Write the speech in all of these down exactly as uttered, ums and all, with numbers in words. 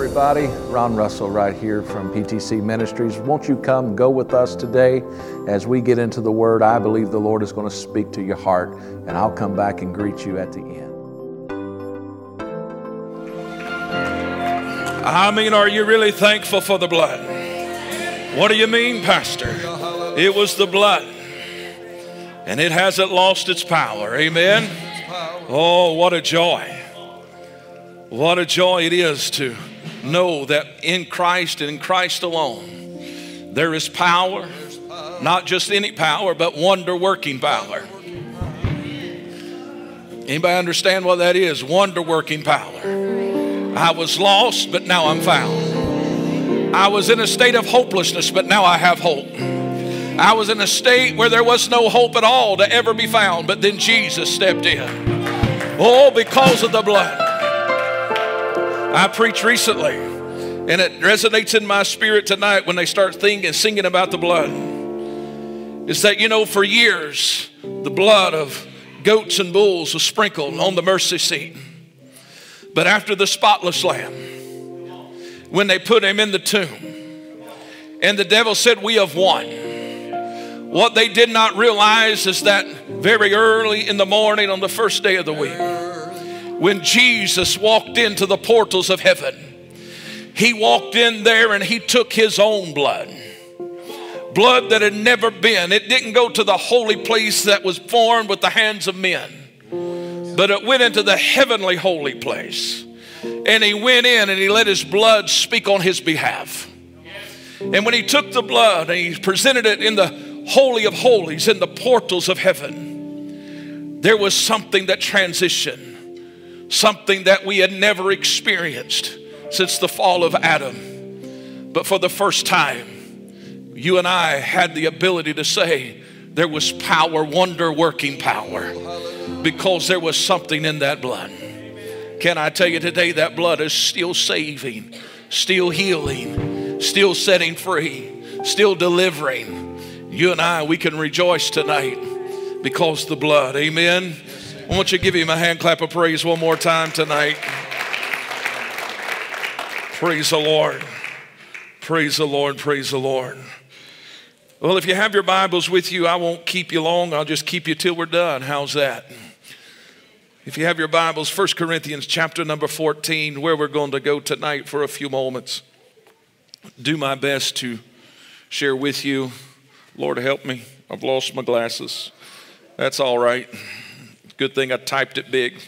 everybody. Ron Russell right here from P T C Ministries. Won't you come go with us today as we get into the Word? I believe the Lord is going to speak to your heart, and I'll come back and greet you at the end. I mean, are you really thankful for the blood? What do you mean, Pastor? It was the blood, and it hasn't lost its power. Amen? Oh, what a joy. What a joy it is to know that in Christ and in Christ alone, there is power, not just any power, but wonder-working power. Anybody understand what that is? Wonder-working power. I was lost, but now I'm found. I was in a state of hopelessness, but now I have hope. I was in a state where there was no hope at all to ever be found, but then Jesus stepped in. Oh, because of the blood. I preached recently, and it resonates in my spirit tonight when they start thinking, singing about the blood. Is that, you know, for years, the blood of goats and bulls was sprinkled on the mercy seat. But after the spotless lamb, when they put him in the tomb, and the devil said, "We have won," what they did not realize is that very early in the morning on the first day of the week, when Jesus walked into the portals of heaven, he walked in there and he took his own blood. Blood that had never been. It didn't go to the holy place that was formed with the hands of men, but it went into the heavenly holy place. And he went in and he let his blood speak on his behalf. And when he took the blood and he presented it in the Holy of Holies, in the portals of heaven, there was something that transitioned. Something that we had never experienced since the fall of Adam. But for the first time, you and I had the ability to say there was power, wonder-working power, because there was something in that blood. Can I tell you today, that blood is still saving, still healing, still setting free, still delivering. You and I, we can rejoice tonight because the blood. Amen. I want you to give him a hand clap of praise one more time tonight. Praise the Lord. Praise the Lord. Praise the Lord. Well, if you have your Bibles with you, I won't keep you long. I'll just keep you till we're done. How's that? If you have your Bibles, First Corinthians chapter number fourteen, where we're going to go tonight for a few moments. Do my best to share with you. Lord, help me. I've lost my glasses. That's all right. Good thing I typed it big.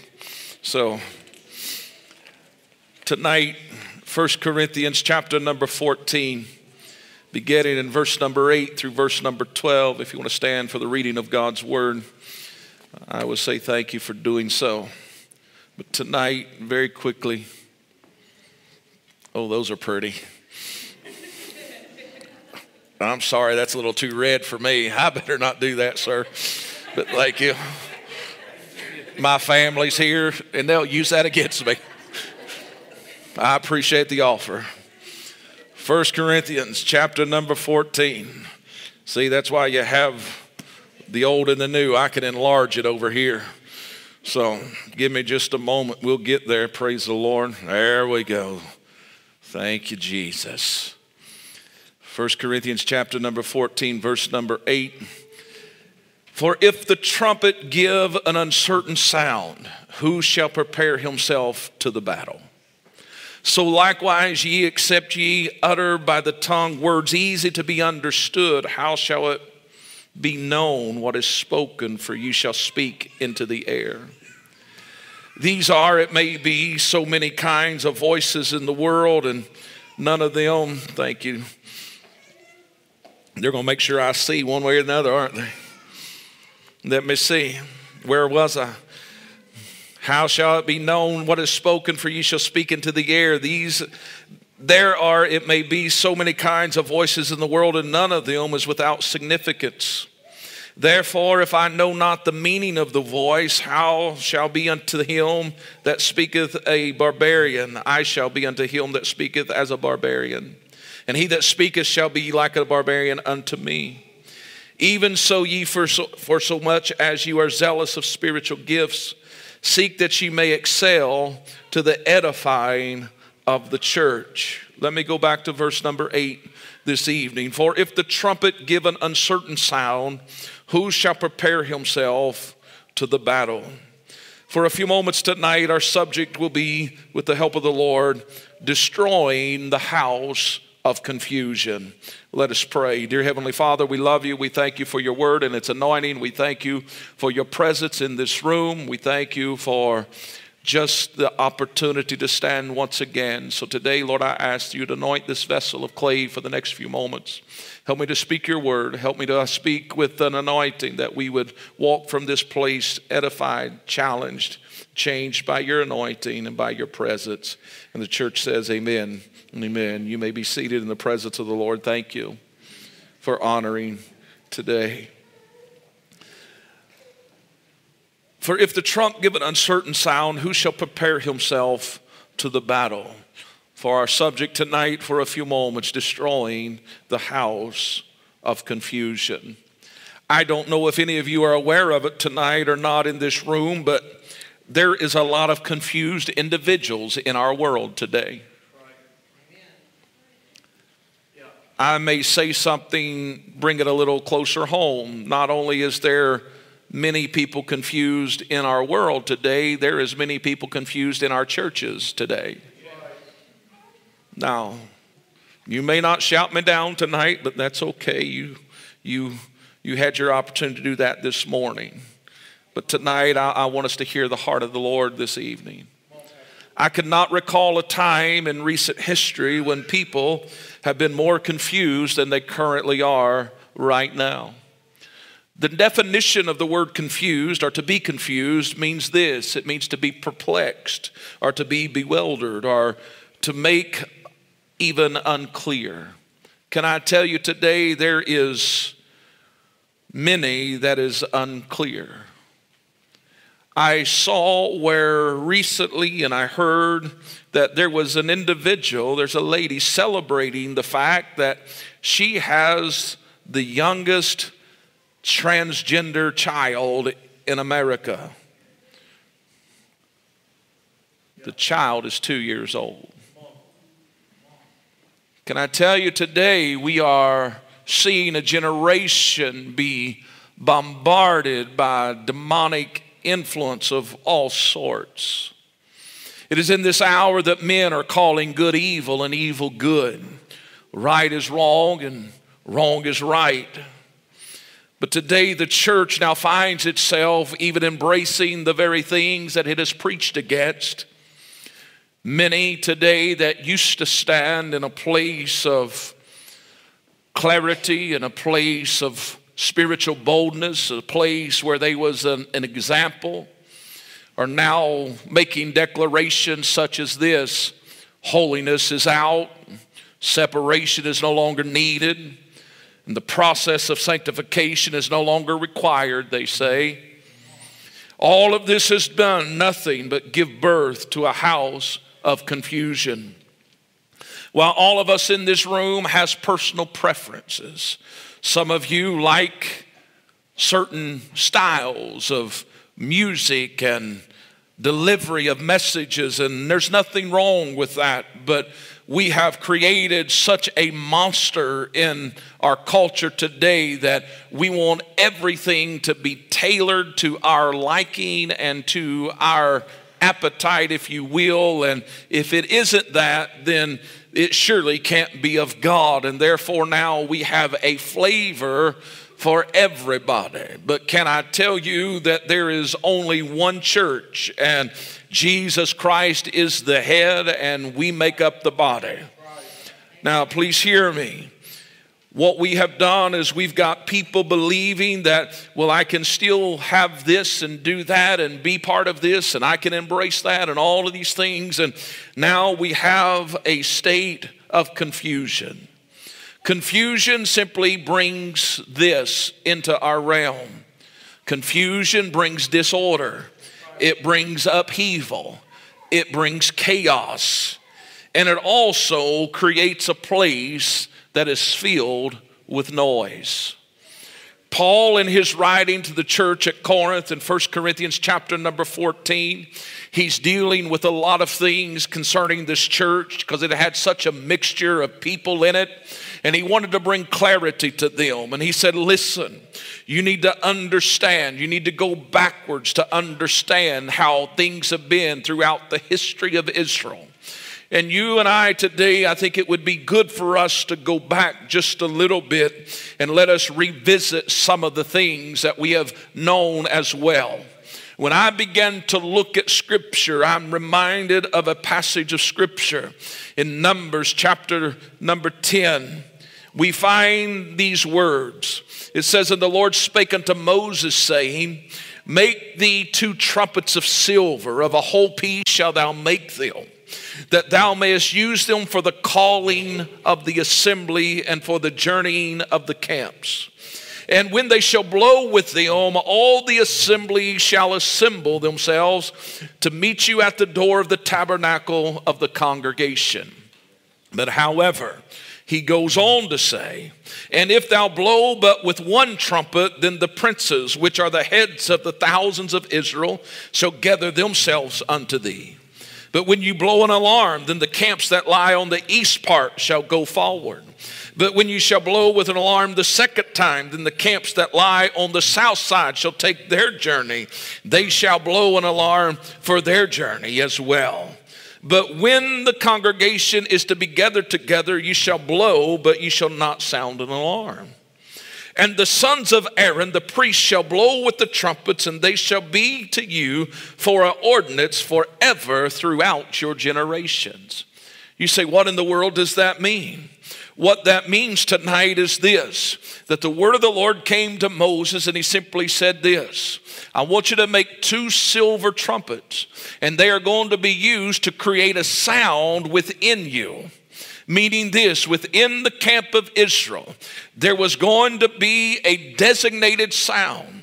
So tonight, First Corinthians chapter number fourteen, beginning in verse number eight through verse number twelve. If you want to stand for the reading of God's word, I would say thank you for doing so. But tonight, very quickly, oh, those are pretty. I'm sorry, that's a little too red for me. I better not do that, sir. But thank you. My family's here, and they'll use that against me. I appreciate the offer. First Corinthians chapter number fourteen. See, that's why you have the old and the new. I can enlarge it over here. So give me just a moment. We'll get there. Praise the Lord. There we go. Thank you, Jesus. First Corinthians chapter number fourteen, verse number eight. For if the trumpet give an uncertain sound, who shall prepare himself to the battle? So likewise, ye except ye utter by the tongue words easy to be understood, how shall it be known what is spoken? For you shall speak into the air. These are, it may be, so many kinds of voices in the world, and none of them, thank you, they're going to make sure I see one way or another, aren't they? Let me see. Where was I? How shall it be known what is spoken? For you shall speak into the air. These, there are, it may be, so many kinds of voices in the world, and none of them is without significance. Therefore, if I know not the meaning of the voice, how shall be unto him that speaketh a barbarian? I shall be unto him that speaketh as a barbarian. And he that speaketh shall be like a barbarian unto me. Even so ye for, so for so much as you are zealous of spiritual gifts, seek that ye may excel to the edifying of the church. Let me go back to verse number eight this evening. For if the trumpet give an uncertain sound, who shall prepare himself to the battle? For a few moments tonight, our subject will be, with the help of the Lord, destroying the house of confusion. Let us pray. Dear Heavenly Father, we love you. We thank you for your word and its anointing. We thank you for your presence in this room. We thank you for just the opportunity to stand once again. So today, Lord, I ask you to anoint this vessel of clay for the next few moments. Help me to speak your word. Help me to speak with an anointing that we would walk from this place edified, challenged, changed by your anointing and by your presence. And the church says, amen and amen. You may be seated in the presence of the Lord. Thank you for honoring today. For if the trump give an uncertain sound, who shall prepare himself to the battle? For our subject tonight, for a few moments, destroying the house of confusion. I don't know if any of you are aware of it tonight or not in this room, but there is a lot of confused individuals in our world today. I may say something, bring it a little closer home. Not only is there many people confused in our world today, there is many people confused in our churches today. Now, you may not shout me down tonight, but that's okay. You, you, you had your opportunity to do that this morning. But tonight, I, I want us to hear the heart of the Lord this evening. I could not recall a time in recent history when people have been more confused than they currently are right now. The definition of the word confused, or to be confused, means this. It means to be perplexed, or to be bewildered, or to make even unclear. Can I tell you today, there is many that is unclear. I saw where recently, and I heard that there was an individual, there's a lady celebrating the fact that she has the youngest transgender child in America. The child is two years old. Can I tell you today, we are seeing a generation be bombarded by demonic influence of all sorts. It is in this hour that men are calling good evil and evil good. Right is wrong and wrong is right. But today the church now finds itself even embracing the very things that it has preached against. Many today that used to stand in a place of clarity, in a place of spiritual boldness, a place where they was an, an example, are now making declarations such as this: holiness is out, separation is no longer needed, and the process of sanctification is no longer required, they say. All of this has done nothing but give birth to a house of confusion. While all of us in this room has personal preferences, some of you like certain styles of music and delivery of messages, and there's nothing wrong with that, but we have created such a monster in our culture today that we want everything to be tailored to our liking and to our appetite, if you will. And if it isn't that, then it surely can't be of God. And therefore now we have a flavor for everybody. But can I tell you that there is only one church, and Jesus Christ is the head, and we make up the body. Now, please hear me. What we have done is we've got people believing that, well, I can still have this and do that and be part of this, and I can embrace that and all of these things. And now we have a state of confusion. Confusion simply brings this into our realm. Confusion brings disorder. It brings upheaval. It brings chaos. And it also creates a place that is filled with noise. Paul, in his writing to the church at Corinth in First Corinthians chapter number fourteen, he's dealing with a lot of things concerning this church because it had such a mixture of people in it, and he wanted to bring clarity to them. And he said, listen, you need to understand, you need to go backwards to understand how things have been throughout the history of Israel. And you and I today, I think it would be good for us to go back just a little bit and let us revisit some of the things that we have known as well. When I began to look at Scripture, I'm reminded of a passage of Scripture in Numbers chapter number ten. We find these words. It says, and the Lord spake unto Moses, saying, make thee two trumpets of silver, of a whole piece shalt thou make them, that thou mayest use them for the calling of the assembly and for the journeying of the camps. And when they shall blow with them, all the assembly shall assemble themselves to meet you at the door of the tabernacle of the congregation. But however, he goes on to say, and if thou blow but with one trumpet, then the princes, which are the heads of the thousands of Israel, shall gather themselves unto thee. But when you blow an alarm, then the camps that lie on the east part shall go forward. But when you shall blow with an alarm the second time, then the camps that lie on the south side shall take their journey. They shall blow an alarm for their journey as well. But when the congregation is to be gathered together, you shall blow, but you shall not sound an alarm. And the sons of Aaron, the priests, shall blow with the trumpets, and they shall be to you for an ordinance forever throughout your generations. You say, what in the world does that mean? What that means tonight is this, that the word of the Lord came to Moses, and he simply said this, I want you to make two silver trumpets, and they are going to be used to create a sound within you. Meaning this, within the camp of Israel, there was going to be a designated sound,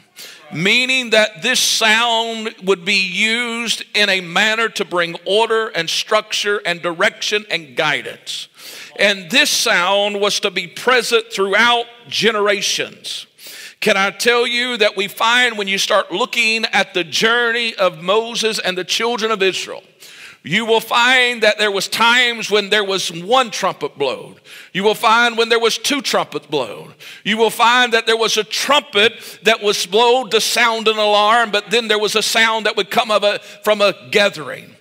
meaning that this sound would be used in a manner to bring order and structure and direction and guidance. And this sound was to be present throughout generations. Can I tell you that we find when you start looking at the journey of Moses and the children of Israel, you will find that there was times when there was one trumpet blown. You will find when there was two trumpets blown. You will find that there was a trumpet that was blown to sound an alarm, but then there was a sound that would come of a, from a gathering.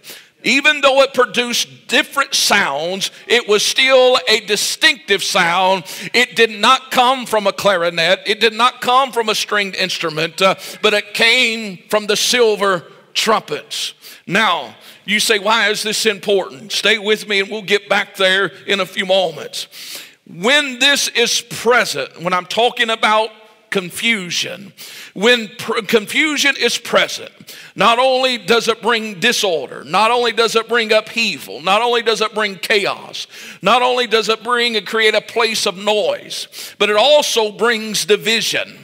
Even though it produced different sounds, it was still a distinctive sound. It did not come from a clarinet. It did not come from a stringed instrument, uh, but it came from the silver trumpets. Now, you say, why is this important? Stay with me and we'll get back there in a few moments. When this is present, when I'm talking about confusion, when pr- confusion is present, not only does it bring disorder, not only does it bring upheaval, not only does it bring chaos, not only does it bring and create a place of noise, but it also brings division.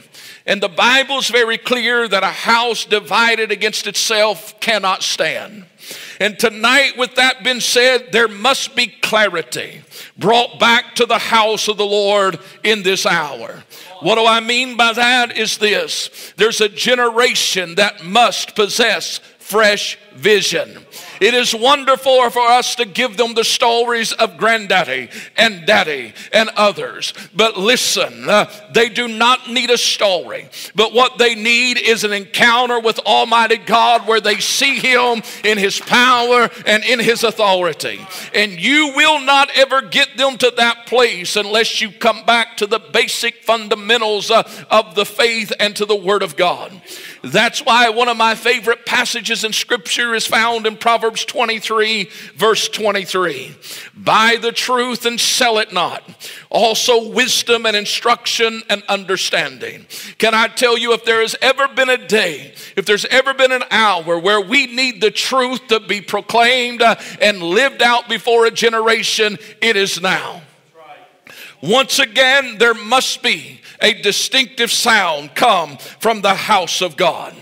And the Bible's very clear that a house divided against itself cannot stand. And tonight, with that being said, there must be clarity brought back to the house of the Lord in this hour. What do I mean by that is this. There's a generation that must possess fresh vision. It is wonderful for us to give them the stories of granddaddy and daddy and others. But listen, uh, they do not need a story. But what they need is an encounter with Almighty God where they see Him in His power and in His authority. And you will not ever get them to that place unless you come back to the basic fundamentals uh, of the faith and to the Word of God. That's why one of my favorite passages in Scripture is found in Proverbs twenty-three, verse twenty-three. Buy the truth and sell it not. Also wisdom and instruction and understanding. Can I tell you, if there has ever been a day, if there's ever been an hour where we need the truth to be proclaimed and lived out before a generation, it is now. Once again, there must be a distinctive sound come from the house of God.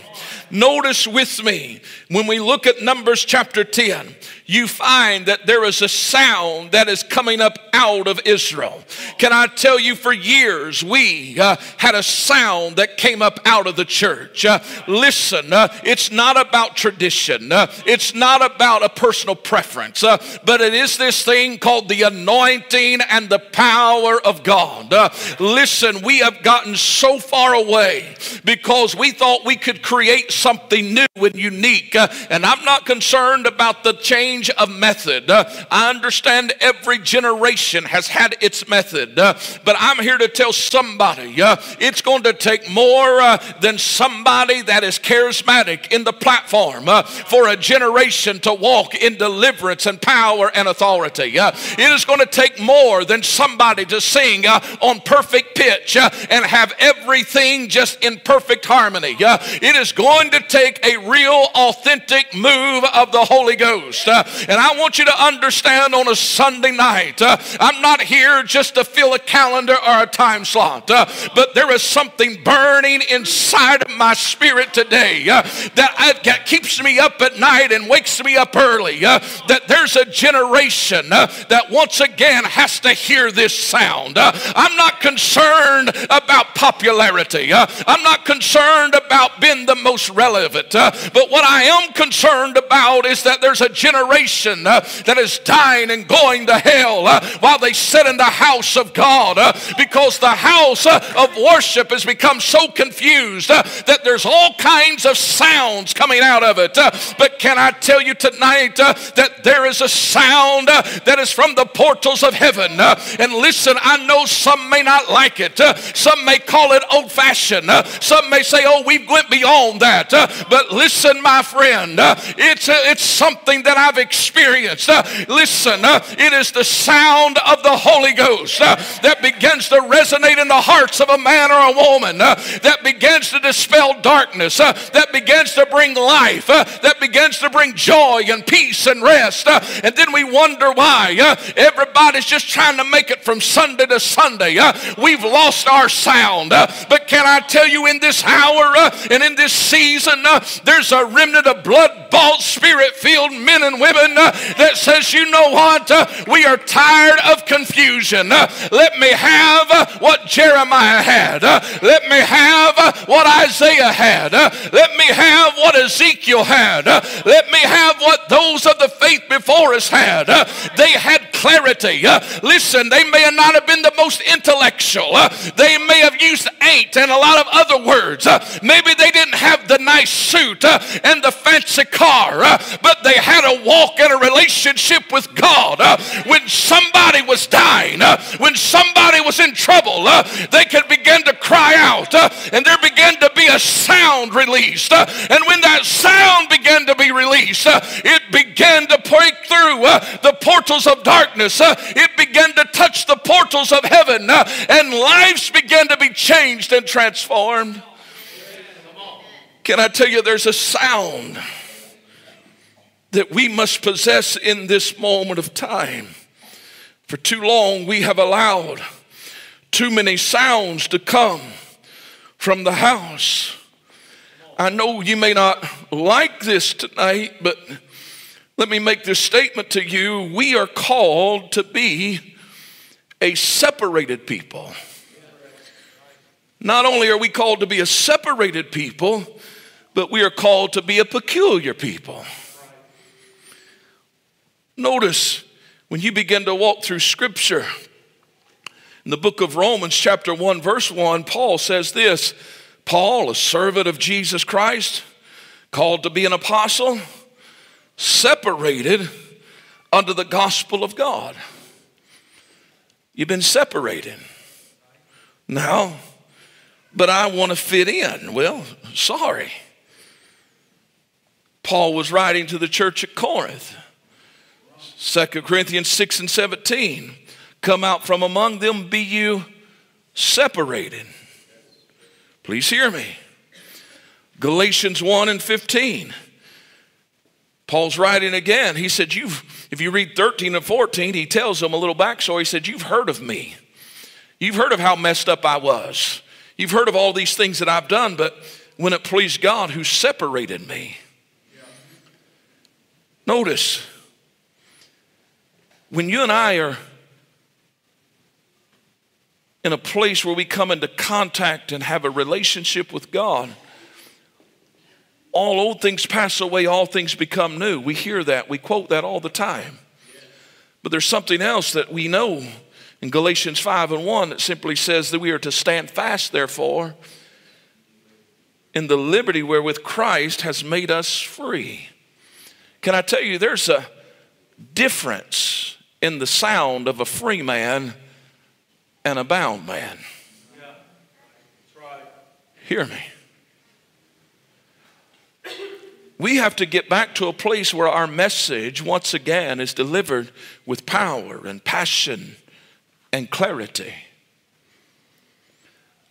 Notice with me, when we look at Numbers chapter ten, you find that there is a sound that is coming up out of Israel. Can I tell you, for years we uh, had a sound that came up out of the church. Uh, listen, uh, it's not about tradition. Uh, it's not about a personal preference. Uh, but it is this thing called the anointing and the power of God. Uh, listen, we have gotten so far away because we thought we could create something new and unique. Uh, and I'm not concerned about the change of method. Uh, I understand every generation has had its method. Uh, but I'm here to tell somebody uh, it's going to take more uh, than somebody that is charismatic in the platform uh, for a generation to walk in deliverance and power and authority. Uh, it is going to take more than somebody to sing uh, on perfect pitch uh, and have everything just in perfect harmony. Uh, it is going to take a real, authentic move of the Holy Ghost. Uh, and I want you to understand, on a Sunday night, uh, I'm not here just to fill a calendar or a time slot, uh, but there is something burning inside of my spirit today uh, that, I, that keeps me up at night and wakes me up early, uh, that there's a generation uh, that once again has to hear this sound. Uh, I'm not concerned about popularity. Uh, I'm not concerned about being the most relevant, uh, but what I am concerned about is that there's a generation uh, that is dying and going to hell uh, while they sit in the house of God, uh, because the house uh, of worship has become so confused uh, that there's all kinds of sounds coming out of it. Uh, but can I tell you tonight uh, that there is a sound uh, that is from the portals of heaven. Uh, and listen, I know some may not like it. Uh, some may call it old-fashioned. Uh, some may say, oh, we've went beyond that. Uh, but listen, my friend, uh, it's, uh, it's something that I've experienced. Uh, listen, uh, it is the sound of the Holy Ghost uh, that begins to resonate in the hearts of a man or a woman, uh, that begins to dispel darkness, uh, that begins to bring life, uh, that begins to bring joy and peace and rest. Uh, and then we wonder why uh, everybody's just trying to make it from Sunday to Sunday. Uh, we've lost our sound. Uh, but can I tell you, in this hour uh, and in this season, uh, there's a remnant of blood-bought, spirit-filled men and women uh, that says, you know what? Uh, we are tired of confusion. Uh, let me have uh, what Jeremiah had. Uh, let me have uh, what Isaiah had. Uh, let me have what Ezekiel had. Uh, let me have what those of the faith before us had. Uh, they had clarity. Uh, listen, they may not have been the most intellectual. Uh, they may have used ain't and a lot of other words. Uh, maybe they didn't have the nice suit uh, and the fancy car, uh, but they had a walk and a relationship with God. Uh, when somebody was dying, uh, when somebody was in trouble, uh, they could begin to cry out, uh, and there began to be a sound released. Uh, and when that sound began to be released, uh, it began to break through uh, the portals of darkness. Uh, it began to touch the portals of heaven, uh, and lives began to be changed and transformed. Can I tell you, there's a sound that we must possess in this moment of time. For too long, we have allowed too many sounds to come from the house. I know you may not like this tonight, but let me make this statement to you. We are called to be a separated people. Not only are we called to be a separated people, but we are called to be a peculiar people. Notice, when you begin to walk through Scripture, in the book of Romans chapter one verse one, Paul says this: Paul, a servant of Jesus Christ, called to be an apostle, separated unto the gospel of God. You've been separated. Now, but I want to fit in. Well, sorry. Paul was writing to the church at Corinth. Second Corinthians six and seventeen. Come out from among them, be you separated. Please hear me. Galatians one and fifteen. Paul's writing again. He said, "You've." If you read thirteen and fourteen, he tells them a little backstory. He said, you've heard of me. You've heard of how messed up I was. You've heard of all these things that I've done, but when it pleased God who separated me. Notice, When you and I are in a place where we come into contact and have a relationship with God, all old things pass away, all things become new. We hear that, we quote that all the time. But there's something else that we know in Galatians five and one that simply says that we are to stand fast, therefore, in the liberty wherewith Christ has made us free. Can I tell you, there's a difference in the sound of a free man and a bound man. Yeah, that's right. Hear me. We have to get back to a place where our message once again is delivered with power and passion and clarity.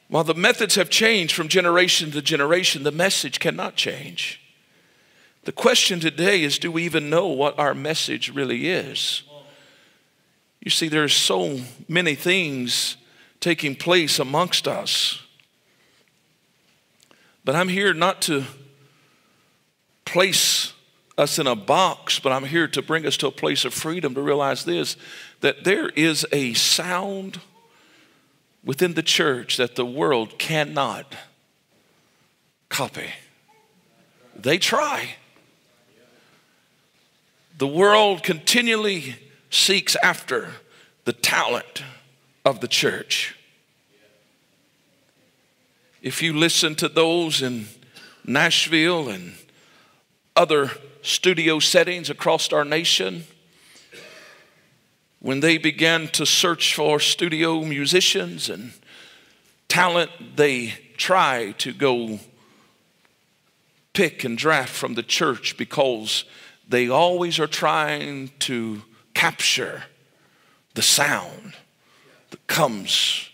While the methods have changed from generation to generation, the message cannot change. The question today is, do we even know what our message really is? You see, there are so many things taking place amongst us. But I'm here not to place us in a box, but I'm here to bring us to a place of freedom to realize this, that there is a sound within the church that the world cannot copy. They try. The world continually seeks after the talent of the church. If you listen to those in Nashville and other studio settings across our nation, when they began to search for studio musicians and talent, they try to go pick and draft from the church because they always are trying to capture the sound that comes.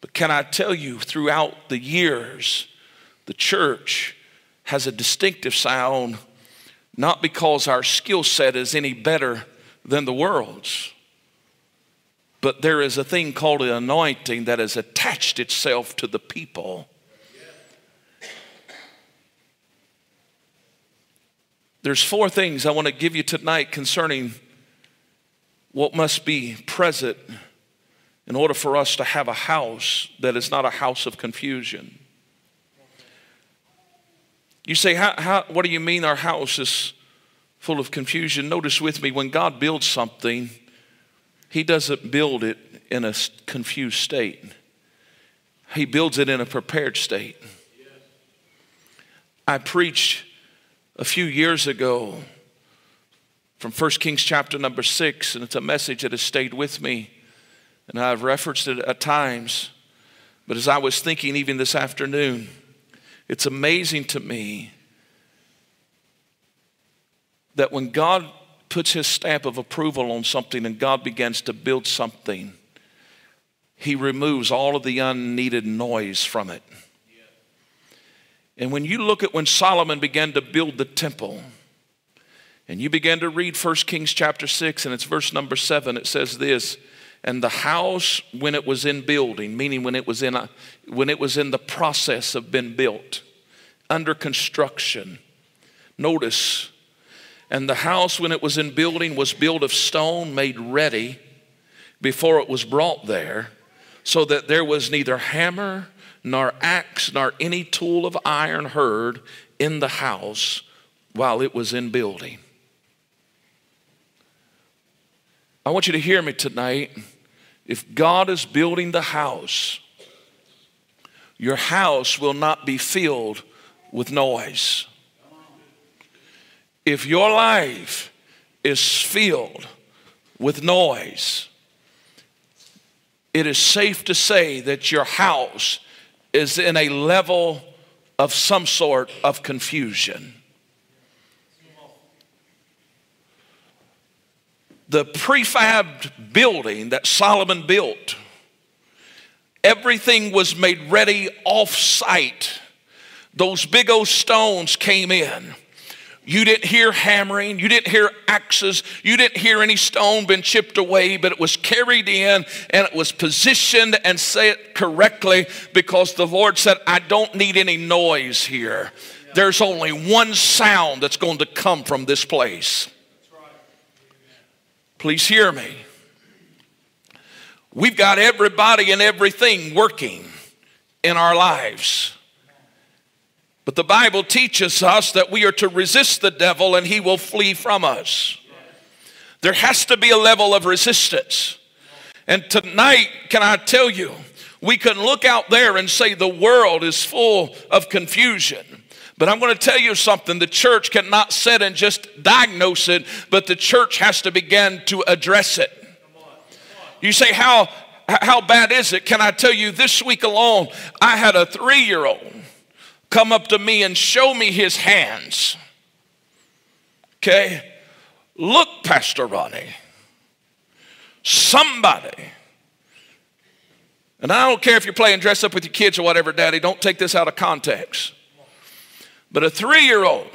But can I tell you, throughout the years, the church has a distinctive sound. Not because our skill set is any better than the world's, but there is a thing called an anointing that has attached itself to the people. There's four things I want to give you tonight concerning what must be present in order for us to have a house that is not a house of confusion. You say, how, how, what do you mean our house is full of confusion? Notice with me, when God builds something, he doesn't build it in a confused state. He builds it in a prepared state. I preached a few years ago from First Kings chapter number six, and it's a message that has stayed with me, and I've referenced it at times. But as I was thinking even this afternoon, it's amazing to me that when God puts his stamp of approval on something and God begins to build something, he removes all of the unneeded noise from it. And when you look at when Solomon began to build the temple, and you begin to read First Kings chapter six, and it's verse number seven, it says this, and the house, when it was in building, meaning when it was in a, when it was in the process of being built, under construction. Notice, and the house, when it was in building, was built of stone, made ready before it was brought there, so that there was neither hammer nor axe nor any tool of iron heard in the house while it was in building. I want you to hear me tonight. If God is building the house, your house will not be filled with noise. If your life is filled with noise, it is safe to say that your house is in a level of some sort of confusion. The prefab building that Solomon built, everything was made ready off-site. Those big old stones came in. You didn't hear hammering. You didn't hear axes. You didn't hear any stone being chipped away, but it was carried in and it was positioned and set correctly because the Lord said, I don't need any noise here. There's only one sound that's going to come from this place. Please hear me. We've got everybody and everything working in our lives. But the Bible teaches us that we are to resist the devil and he will flee from us. There has to be a level of resistance. And tonight, can I tell you, we can look out there and say the world is full of confusion. But I'm going to tell you something. The church cannot sit and just diagnose it, but the church has to begin to address it. You say, how, how bad is it? Can I tell you, this week alone, I had a three-year-old come up to me and show me his hands. Okay? Look, Pastor Ronnie, somebody, and I don't care if you're playing dress up with your kids or whatever, Daddy, don't take this out of context. But a three-year-old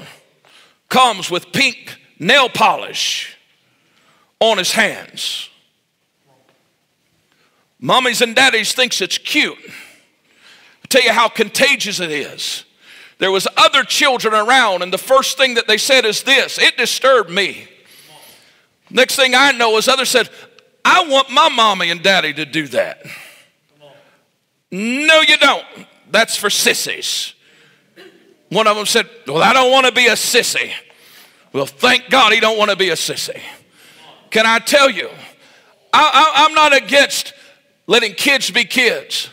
comes with pink nail polish on his hands. Mommies and daddies thinks it's cute. I'll tell you how contagious it is. There was other children around, and the first thing that they said is this. It disturbed me. Next thing I know is others said, I want my mommy and daddy to do that. No, you don't. That's for sissies. One of them said, well, I don't want to be a sissy. Well, thank God he don't want to be a sissy. Can I tell you, I, I, I'm not against letting kids be kids.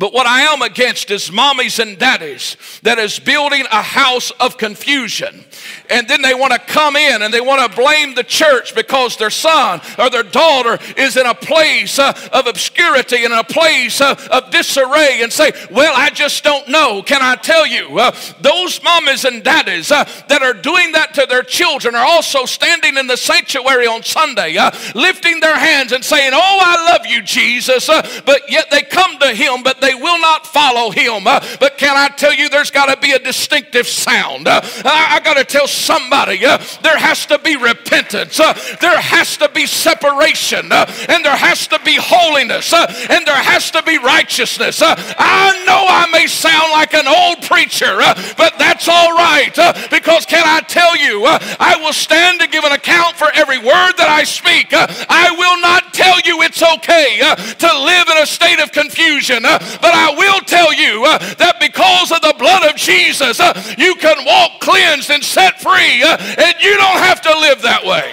But what I am against is mommies and daddies that is building a house of confusion. And then they want to come in and they want to blame the church because their son or their daughter is in a place uh, of obscurity and a place uh, of disarray and say, well, I just don't know. Can I tell you, uh, those mommies and daddies uh, that are doing that to their children are also standing in the sanctuary on Sunday, uh, lifting their hands and saying, oh, I love you, Jesus. Uh, but yet they come to him, but they They will not follow him. Uh, but can I tell you, there's got to be a distinctive sound. Uh, I, I got to tell somebody, uh, there has to be repentance. Uh, there has to be separation. Uh, and there has to be holiness. Uh, and there has to be righteousness. Uh, I know I may sound like an old preacher, uh, but that's all right. Uh, because can I tell you, uh, I will stand to give an account for every word that I speak. Uh, I will not tell you it's okay uh, to live in a state of confusion. Uh, But I will tell you uh, that because of the blood of Jesus, uh, you can walk cleansed and set free, uh, and you don't have to live that way.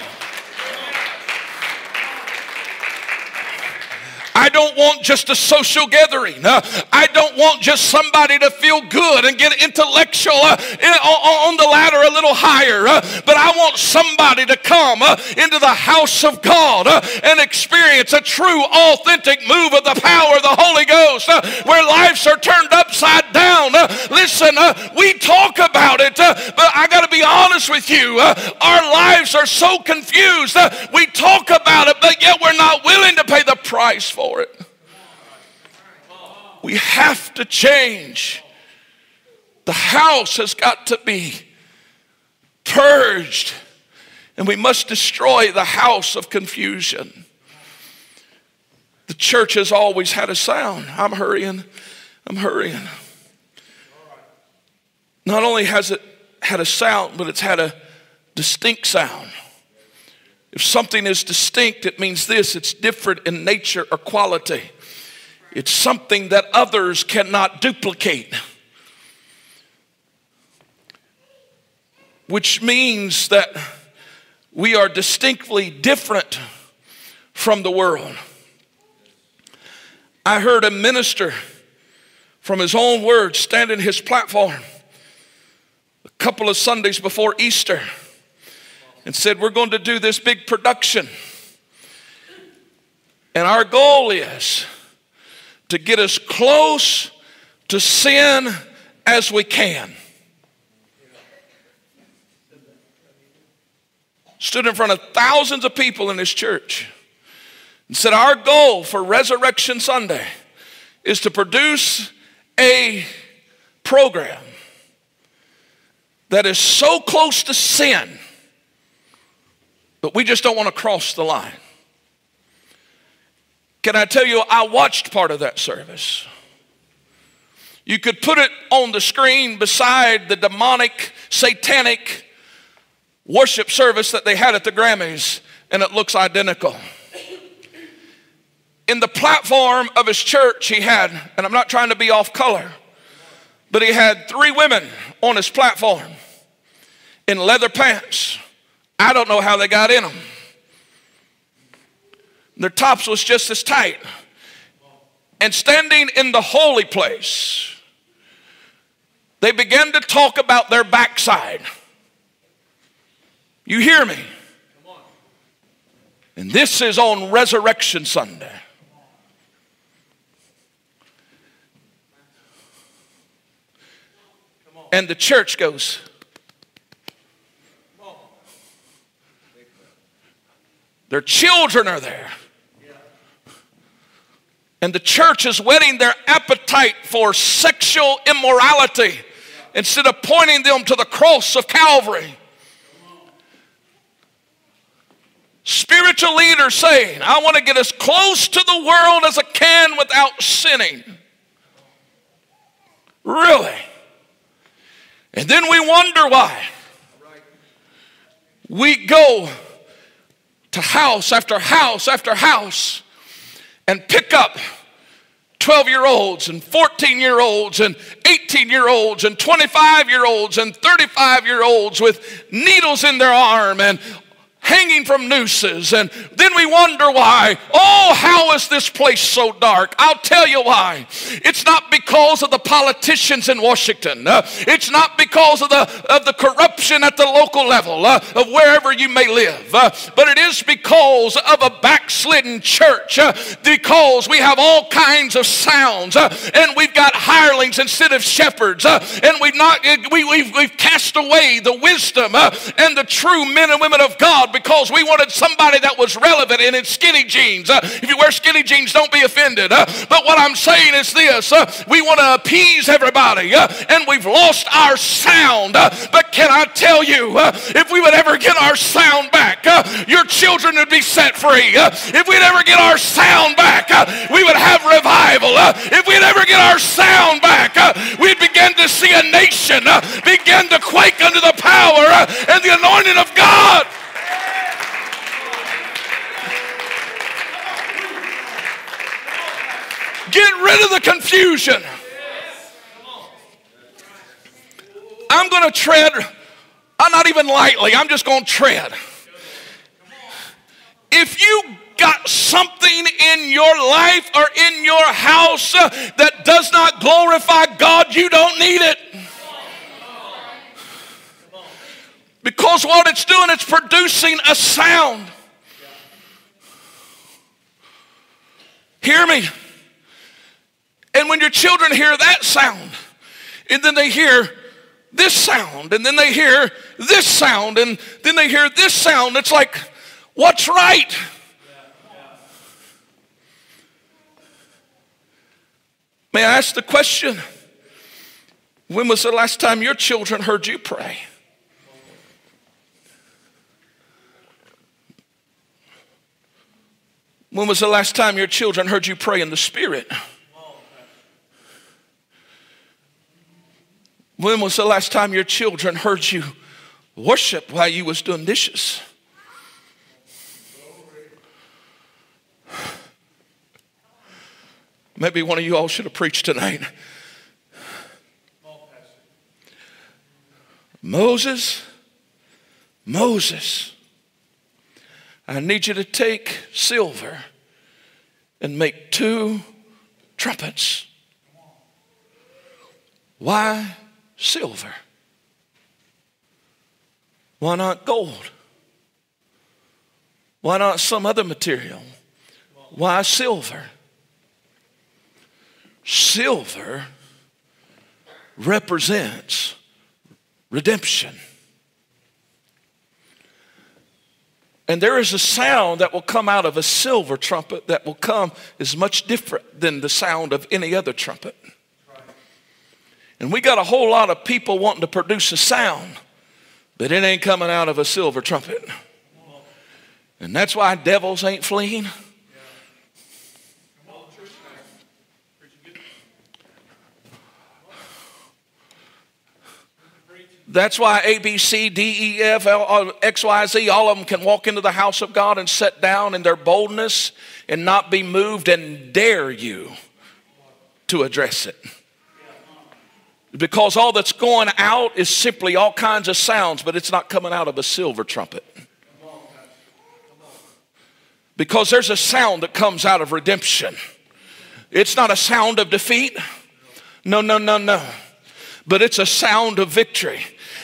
I don't want just a social gathering. Uh, I don't want just somebody to feel good and get intellectual uh, in, on, on the ladder a little higher. Uh, but I want somebody to come uh, into the house of God uh, and experience a true, authentic move of the power of the Holy Ghost uh, where lives are turned upside down. Uh, listen, uh, we talk about it, uh, but I got to be honest with you. Uh, our lives are so confused. Uh, we talk about it, but yet we're not willing to pay the price for it. For it. We have to change. The house has got to be purged, and we must destroy the house of confusion. The church has always had a sound. I'm hurrying. I'm hurrying. Not only has it had a sound, but it's had a distinct sound. If something is distinct, it means this: it's different in nature or quality. It's something that others cannot duplicate. Which means that we are distinctly different from the world. I heard a minister, from his own words, stand in his platform a couple of Sundays before Easter and said, we're going to do this big production. And our goal is to get as close to sin as we can. Stood in front of thousands of people in this church and said, our goal for Resurrection Sunday is to produce a program that is so close to sin, but we just don't want to cross the line. Can I tell you, I watched part of that service. You could put it on the screen beside the demonic, satanic worship service that they had at the Grammys, and it looks identical. in the platform of his church he had, and I'm not trying to be off color, but he had three women on his platform in leather pants. I don't know how they got in them. Their tops was just as tight. And standing in the holy place, they began to talk about their backside. You hear me? And this is on Resurrection Sunday. And the church goes, their children are there. And the church is whetting their appetite for sexual immorality instead of pointing them to the cross of Calvary. Spiritual leaders saying, I want to get as close to the world as I can without sinning. Really? And then we wonder why we go to house after house after house and pick up twelve-year-olds and fourteen-year-olds and eighteen-year-olds and twenty-five-year-olds and thirty-five-year-olds with needles in their arm and hanging from nooses. And then we wonder why. Oh, how is this place so dark? I'll tell you why. It's not because of the politicians in Washington. Uh, it's not because of the of the corruption at the local level uh, of wherever you may live. Uh, but it is because of a backslidden church. Uh, because we have all kinds of sounds, uh, and we've got hirelings instead of shepherds, uh, and we've not we we've, we've cast away the wisdom uh, and the true men and women of God. Because we wanted somebody that was relevant and in skinny jeans. Uh, if you wear skinny jeans, don't be offended. Uh, but what I'm saying is this. Uh, we want to appease everybody. Uh, and we've lost our sound. Uh, but can I tell you, uh, if we would ever get our sound back, uh, your children would be set free. Uh, if we'd ever get our sound back, uh, we would have revival. Uh, if we'd ever get our sound back, uh, we'd begin to see a nation uh, begin to quake under the power uh, and the anointing of God. Get rid of the confusion. I'm going to tread, I'm not even lightly, I'm just going to tread. If you got something in your life or in your house that does not glorify God, you don't need it. Because what it's doing, it's producing a sound. Hear me. And when your children hear that sound, and then they hear this sound, and then they hear this sound, and then they hear this sound, it's like, what's right? May I ask the question, when was the last time your children heard you pray? When was the last time your children heard you pray in the Spirit? When was the last time your children heard you worship while you was doing dishes? Maybe one of you all should have preached tonight. Moses, Moses, I need you to take silver and make two trumpets. Why? Silver. Why not gold? Why not some other material? Why silver? Silver represents redemption. And there is a sound that will come out of a silver trumpet that will come is much different than the sound of any other trumpet. And we got a whole lot of people wanting to produce a sound, but it ain't coming out of a silver trumpet. And that's why devils ain't fleeing. That's why A, B, C, D, E, F, L, X, Y, Z, all of them can walk into the house of God and sit down in their boldness and not be moved, and dare you to address it. Because all that's going out is simply all kinds of sounds, but it's not coming out of a silver trumpet. Because there's a sound that comes out of redemption. It's not a sound of defeat. No, no, no, no. But it's a sound of victory.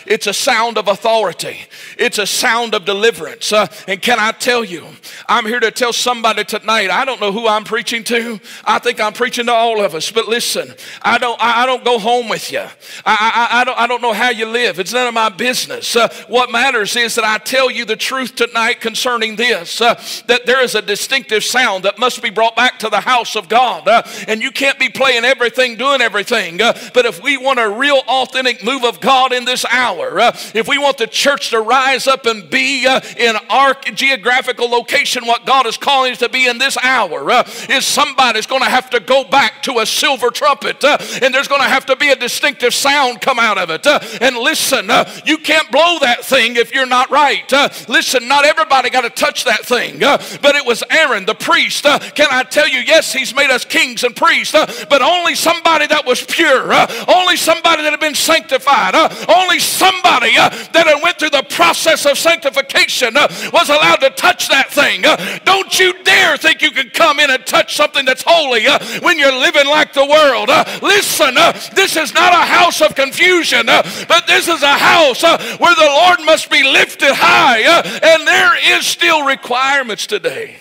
It's a sound of authority. It's a sound of deliverance. Uh, and can I tell you, I'm here to tell somebody tonight, I don't know who I'm preaching to. I think I'm preaching to all of us. But listen, I don't, I don't go home with you. I, I, I, don't, I don't know how you live. It's none of my business. Uh, what matters is that I tell you the truth tonight concerning this, uh, that there is a distinctive sound that must be brought back to the house of God. Uh, and you can't be playing everything, doing everything. Uh, but if we want a real authentic move of God in this hour, Uh, if we want the church to rise up and be uh, in our geographical location, what God is calling us to be in this hour, uh, is somebody's going to have to go back to a silver trumpet, uh, and there's going to have to be a distinctive sound come out of it. Uh, and listen, uh, you can't blow that thing if you're not right. Uh, listen, not everybody got to touch that thing, uh, but it was Aaron, the priest. Uh, can I tell you, yes, he's made us kings and priests, uh, but only somebody that was pure, uh, only somebody that had been sanctified, uh, only somebody uh, that had went through the process of sanctification uh, was allowed to touch that thing. Uh, don't you dare think you can come in and touch something that's holy uh, when you're living like the world. Uh, listen, uh, this is not a house of confusion, uh, but this is a house uh, where the Lord must be lifted high, uh, and there is still requirements today.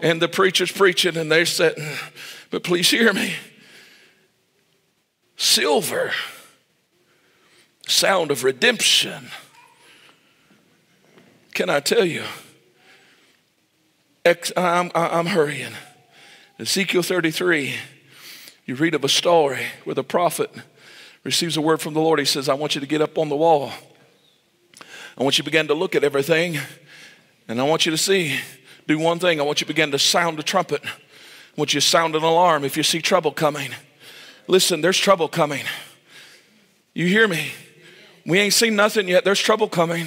And the preacher's preaching, and they're sitting, but please hear me. Silver. Sound of redemption. Can I tell you? Ex- I'm, I'm hurrying. Ezekiel thirty-three, you read of a story where the prophet receives a word from the Lord. He says, I want you to get up on the wall. I want you to begin to look at everything. And I want you to see, do one thing. I want you to begin to sound a trumpet. I want you to sound an alarm if you see trouble coming. Listen, there's trouble coming. You hear me? We ain't seen nothing yet. There's trouble coming.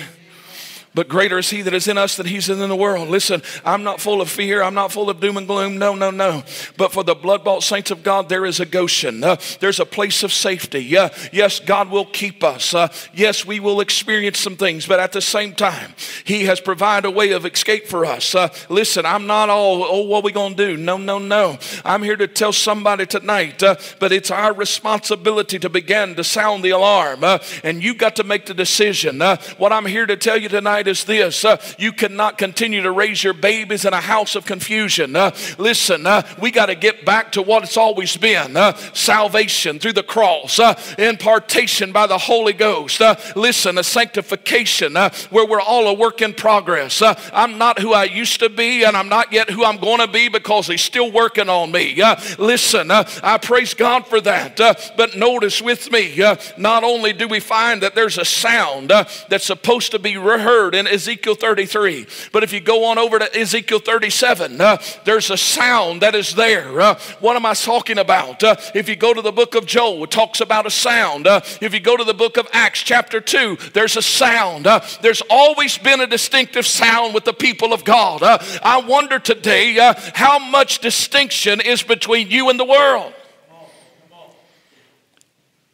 But greater is he that is in us than he's in the world. Listen, I'm not full of fear. I'm not full of doom and gloom. No, no, no. But for the blood-bought saints of God, there is a Goshen. Uh, there's a place of safety. Uh, yes, God will keep us. Uh, yes, we will experience some things. But at the same time, he has provided a way of escape for us. Uh, listen, I'm not all, oh, what are we going to do? No, no, no. I'm here to tell somebody tonight, uh, but it's our responsibility to begin to sound the alarm. Uh, and you've got to make the decision. Uh, what I'm here to tell you tonight is this, uh, you cannot continue to raise your babies in a house of confusion. Uh, listen, uh, we got to get back to what it's always been, uh, salvation through the cross, uh, impartation by the Holy Ghost. Uh, listen, a sanctification uh, where we're all a work in progress. Uh, I'm not who I used to be, and I'm not yet who I'm going to be because he's still working on me. Uh, listen, uh, I praise God for that, uh, but notice with me, uh, not only do we find that there's a sound uh, that's supposed to be rehearsed in Ezekiel thirty-three. But if you go on over to Ezekiel thirty-seven, uh, there's a sound that is there. Uh, what am I talking about? Uh, if you go to the book of Joel, it talks about a sound. Uh, if you go to the book of Acts chapter two, there's a sound. Uh, there's always been a distinctive sound with the people of God. Uh, I wonder today uh, how much distinction is between you and the world.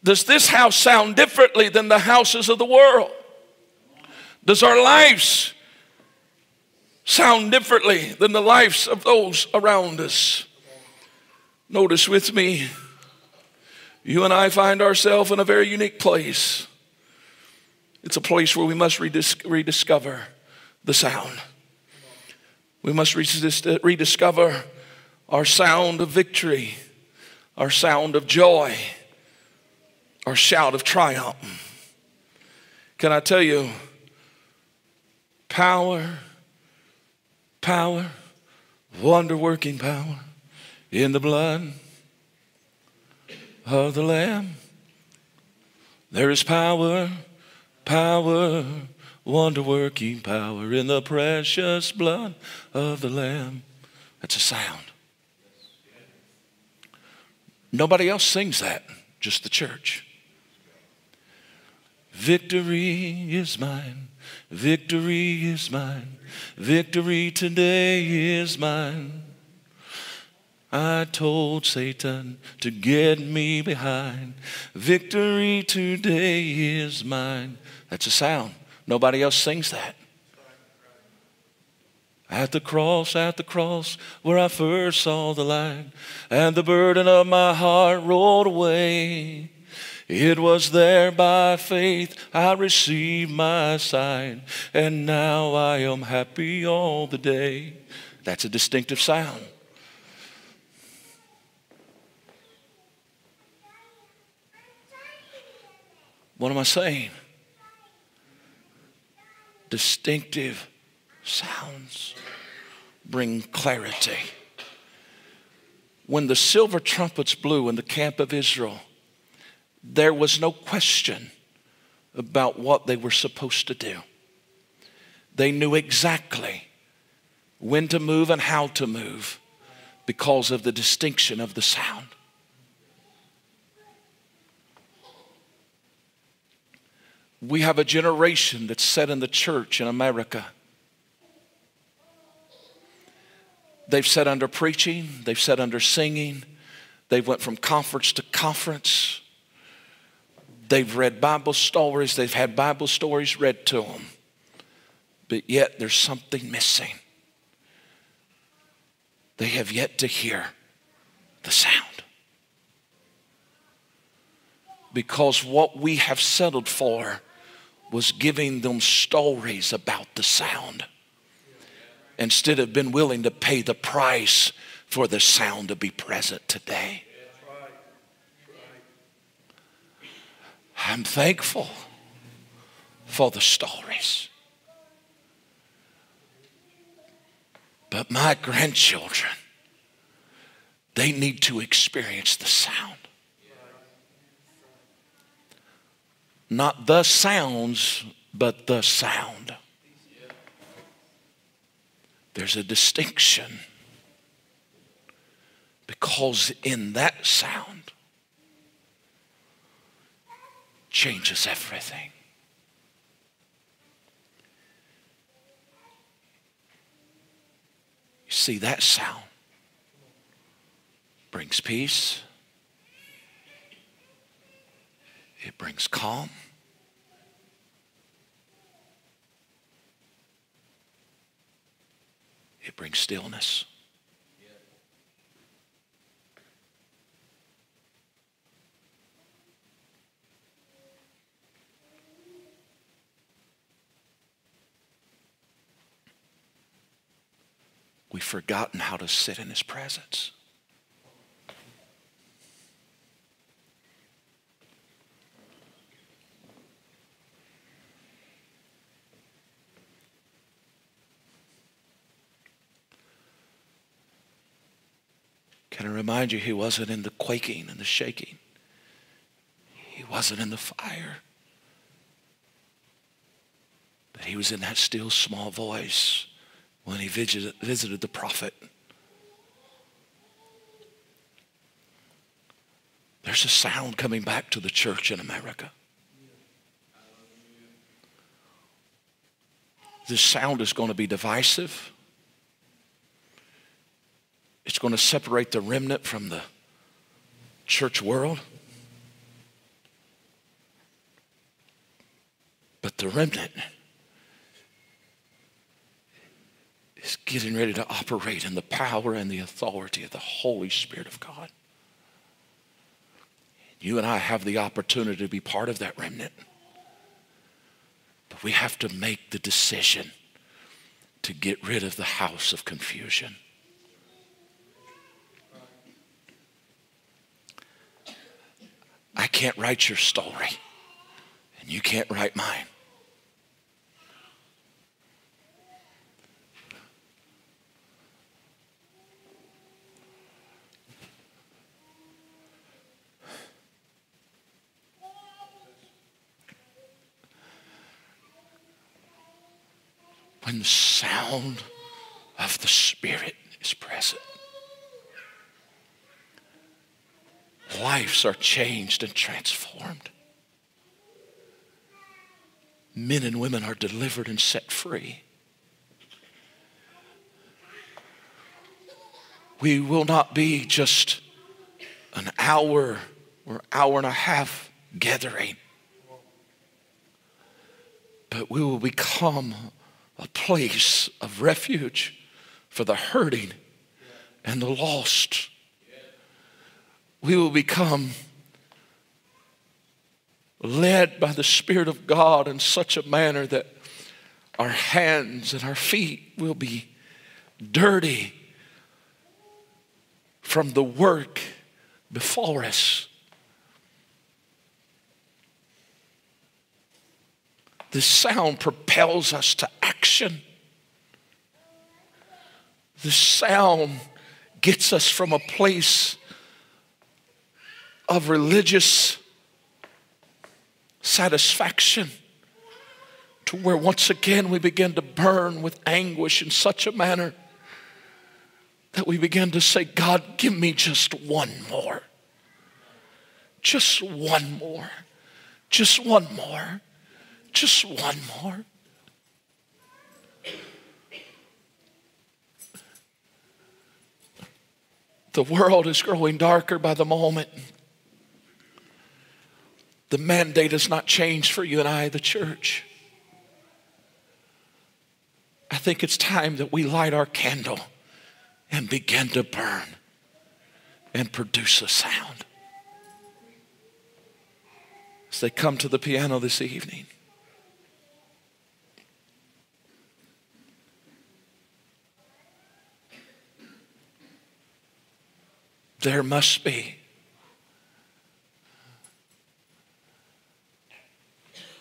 Does this house sound differently than the houses of the world? Does our lives sound differently than the lives of those around us? Notice with me, you and I find ourselves in a very unique place. It's a place where we must redis- rediscover the sound. We must redis- rediscover our sound of victory, our sound of joy, our shout of triumph. Can I tell you, power, power, wonder-working power in the blood of the Lamb. There is power, power, wonder-working power in the precious blood of the Lamb. That's a sound. Nobody else sings that, just the church. Victory is mine. Victory is mine. Victory today is mine. I told Satan to get me behind. Victory today is mine. That's a sound. Nobody else sings that. At the cross, at the cross, where I first saw the light, and the burden of my heart rolled away. It was there by faith I received my sight, and now I am happy all the day. That's a distinctive sound. What am I saying? Distinctive sounds bring clarity. When the silver trumpets blew in the camp of Israel, there was no question about what they were supposed to do. They knew exactly when to move and how to move because of the distinction of the sound. We have a generation that's set in the church in America. They've sat under preaching. They've sat under singing. They've went from conference to conference. They've read Bible stories. They've had Bible stories read to them. But yet there's something missing. They have yet to hear the sound. Because what we have settled for was giving them stories about the sound, instead of being willing to pay the price for the sound to be present today. I'm thankful for the stories. But my grandchildren, they need to experience the sound. Not the sounds, but the sound. There's a distinction, because in that sound changes everything. You see, that sound brings peace. It brings calm. It brings stillness. We've forgotten how to sit in his presence. Can I remind you, he wasn't in the quaking and the shaking. He wasn't in the fire. But he was in that still small voice when he visited, visited the prophet. There's a sound coming back to the church in America. This sound is going to be divisive. It's going to separate the remnant from the church world. But the remnant is getting ready to operate in the power and the authority of the Holy Spirit of God. You and I have the opportunity to be part of that remnant. But we have to make the decision to get rid of the house of confusion. I can't write your story, and you can't write mine. When the sound of the Spirit is present, lives are changed and transformed. men and women are delivered and set free. We will not be just an hour or hour and a half gathering, but we will become a place of refuge for the hurting and the lost. We will become led by the Spirit of God in such a manner that our hands and our feet will be dirty from the work before us. The sound propels us to action. The sound gets us from a place of religious satisfaction to where once again we begin to burn with anguish in such a manner that we begin to say, God, give me just one more. Just one more. Just one more. Just one more. The world is growing darker by the moment. The mandate has not changed for you and I, the church. I think it's time that we light our candle and begin to burn and produce a sound. As they come to the piano this evening, there must be,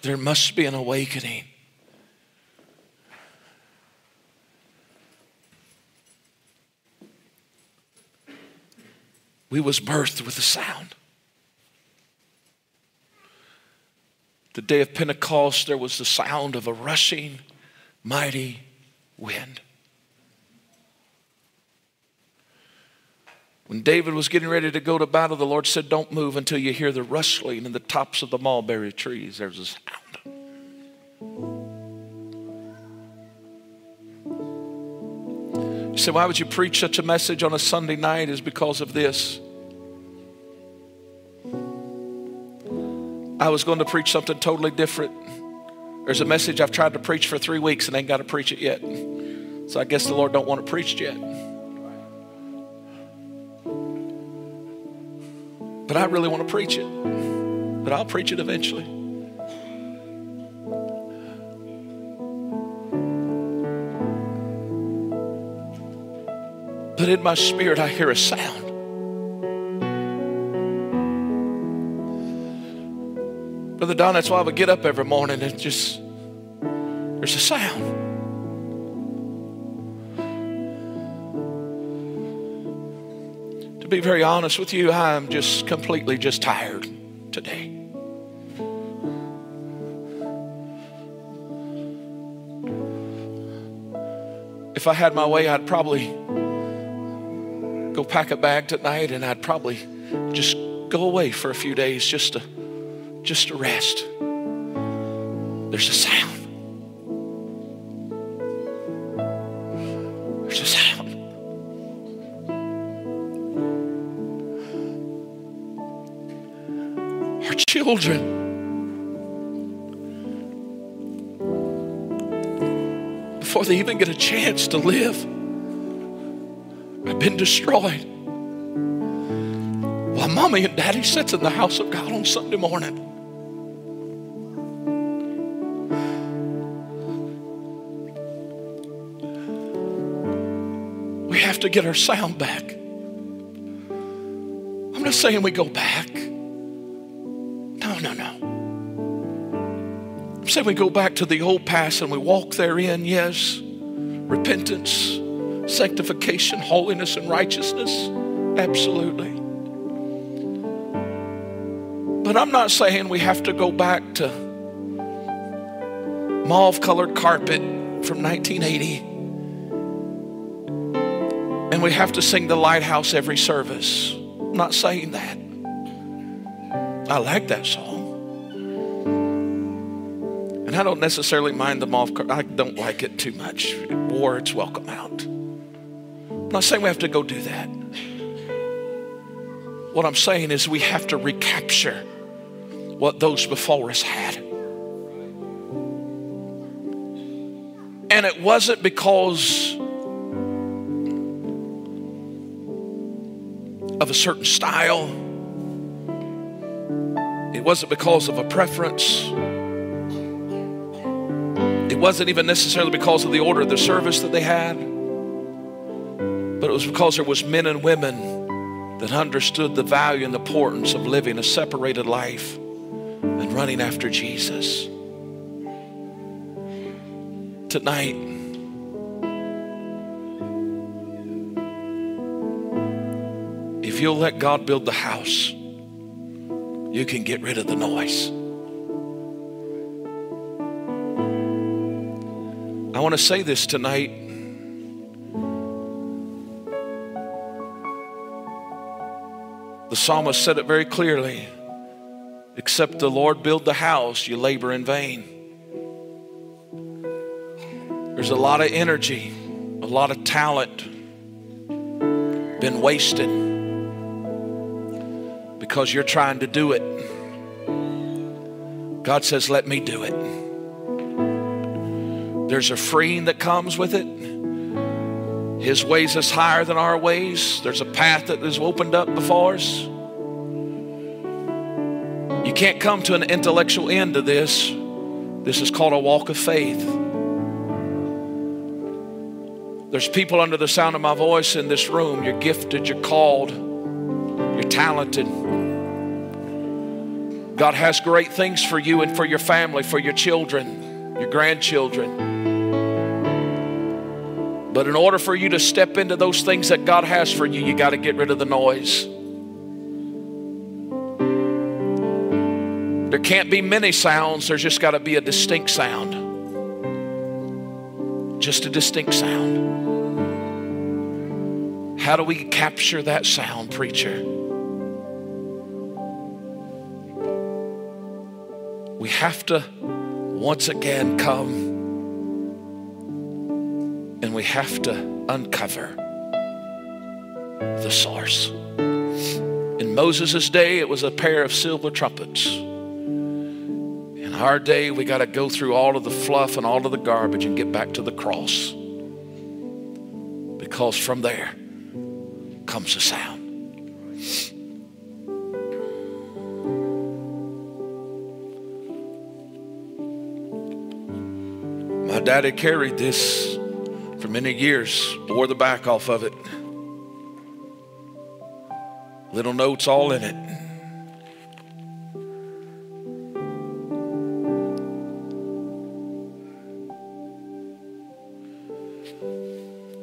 there must be an awakening. We was birthed with a sound. The day of Pentecost, there was the sound of a rushing, mighty wind. When David was getting ready to go to battle, the Lord said, don't move until you hear the rustling in the tops of the mulberry trees. There's a sound. You say, why would you preach such a message on a Sunday night? Is because of this. I was going to preach something totally different. There's a message I've tried to preach for three weeks and ain't got to preach it yet. So I guess the Lord don't want it preached yet. But I really want to preach it. But I'll preach it eventually. But in my spirit, I hear a sound. Brother Don, that's why I would get up every morning and just, there's a sound. To be very honest with you, I'm just completely just tired today. If I had my way, I'd probably go pack a bag tonight and I'd probably just go away for a few days just to just to rest. There's a sound. Children, before they even get a chance to live, have been destroyed. While mommy and daddy sits in the house of God on Sunday morning, we have to get our sound back. I'm not saying we go back. Say we go back to the old path and we walk therein, yes, repentance, sanctification, holiness, and righteousness, absolutely. But I'm not saying we have to go back to mauve-colored carpet from nineteen eighty, and we have to sing the Lighthouse every service. I'm not saying that. I like that song. And I don't necessarily mind the mauve carpet. I don't like it too much. It wore its welcome out. I'm not saying we have to go do that. What I'm saying is we have to recapture what those before us had. And it wasn't because of a certain style. It wasn't because of a preference. It wasn't even necessarily because of the order of the service that they had. But it was because there was men and women that understood the value and the importance of living a separated life and running after Jesus. Tonight, if you'll let God build the house, you can get rid of the noise. I want to say this tonight. The psalmist said it very clearly. Except the Lord build the house, you labor in vain. There's a lot of energy, a lot of talent been wasted because you're trying to do it. God says, let me do it. There's a freeing that comes with it. His ways is higher than our ways. There's a path that is opened up before us. You can't come to an intellectual end to this. This is called a walk of faith. There's people under the sound of my voice in this room. You're gifted, you're called, you're talented. God has great things for you and for your family, for your children, your grandchildren. But in order for you to step into those things that God has for you, you got to get rid of the noise. There can't be many sounds. There's just got to be a distinct sound. Just a distinct sound. How do we capture that sound, preacher? We have to once again come. And we have to uncover the source. In Moses' day, it was a pair of silver trumpets. In our day, we got to go through all of the fluff and all of the garbage and get back to the cross. Because from there comes the sound. My daddy carried this for many years, wore the back off of it. Little notes all in it.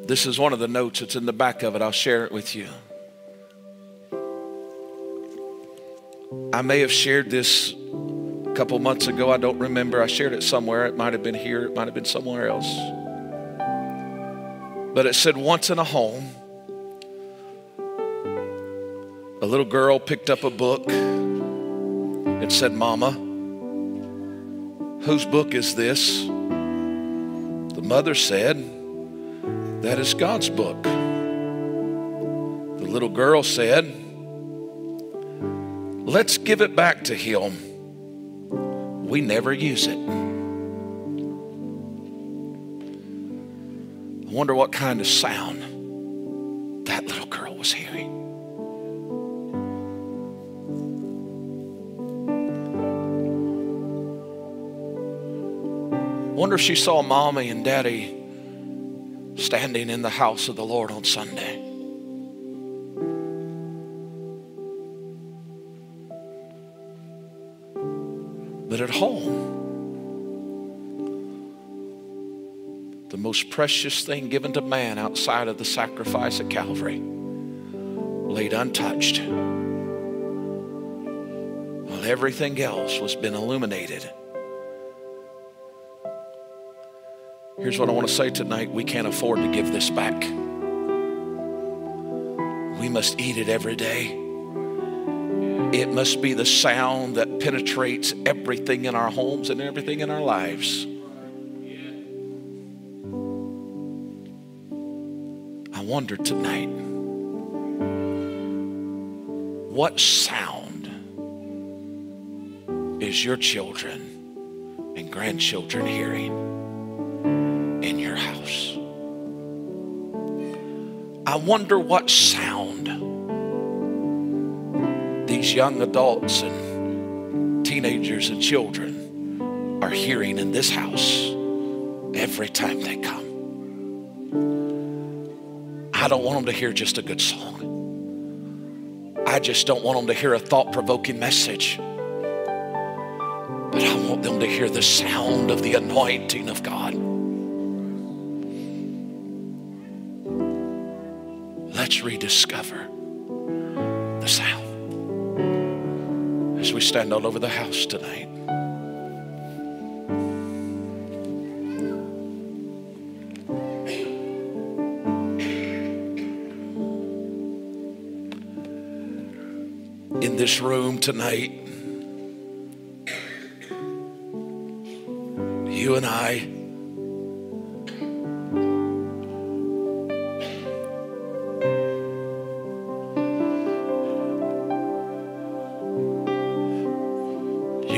This is one of the notes that's in the back of it. I'll share it with you. I may have shared this a couple months ago. I don't remember. I shared it somewhere. It might have been here. It might have been somewhere else. But it said, once in a home, a little girl picked up a book and said, Mama, whose book is this? The mother said, that is God's book. The little girl said, let's give it back to him. We never use it. I wonder what kind of sound that little girl was hearing. Wonder if she saw Mommy and Daddy standing in the house of the Lord on Sunday. But at home, the most precious thing given to man outside of the sacrifice at Calvary, laid untouched, while everything else was been illuminated. Here's what I want to say tonight. We can't afford to give this back. We must eat it every day. It must be the sound that penetrates everything in our homes and everything in our lives. I wonder tonight, what sound is your children and grandchildren hearing in your house? I wonder what sound these young adults and teenagers and children are hearing in this house every time they come. I don't want them to hear just a good song. I just don't want them to hear a thought-provoking message. But I want them to hear the sound of the anointing of God. Let's rediscover the sound as we stand all over the house tonight. In this room tonight, you and I,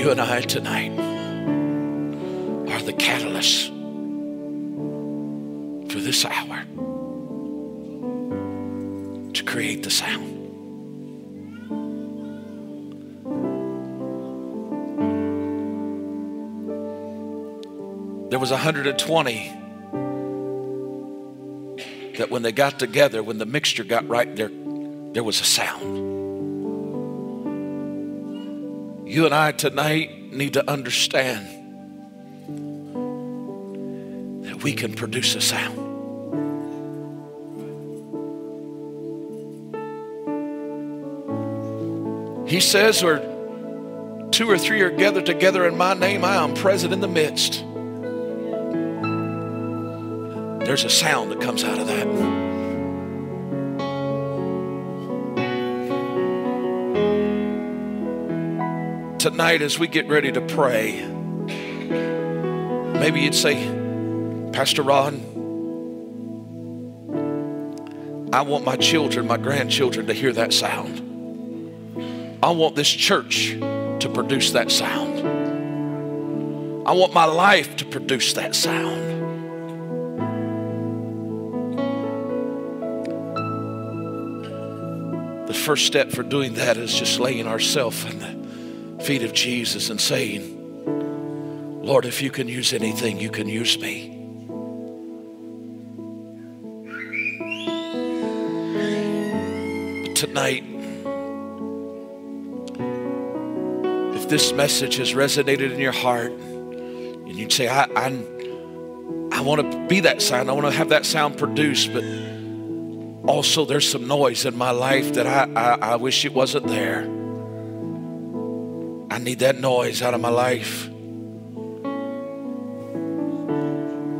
You and I tonight are the catalysts for this hour to create the sound. There was one hundred twenty that when they got together, when the mixture got right, there, there was a sound. You and I tonight need to understand that we can produce a sound. He says, where two or three are gathered together in my name, I am present in the midst. There's a sound that comes out of that. Tonight, as we get ready to pray, maybe you'd say, Pastor Ron, I want my children, my grandchildren to hear that sound. I want this church to produce that sound. I want my life to produce that sound. The first step for doing that is just laying ourselves in the feet of Jesus and saying, Lord, if you can use anything, you can use me. But tonight, if this message has resonated in your heart, and you'd say, I, I, I want to be that sound, I want to have that sound produced, but also there's some noise in my life that I, I, I wish it wasn't there. I need that noise out of my life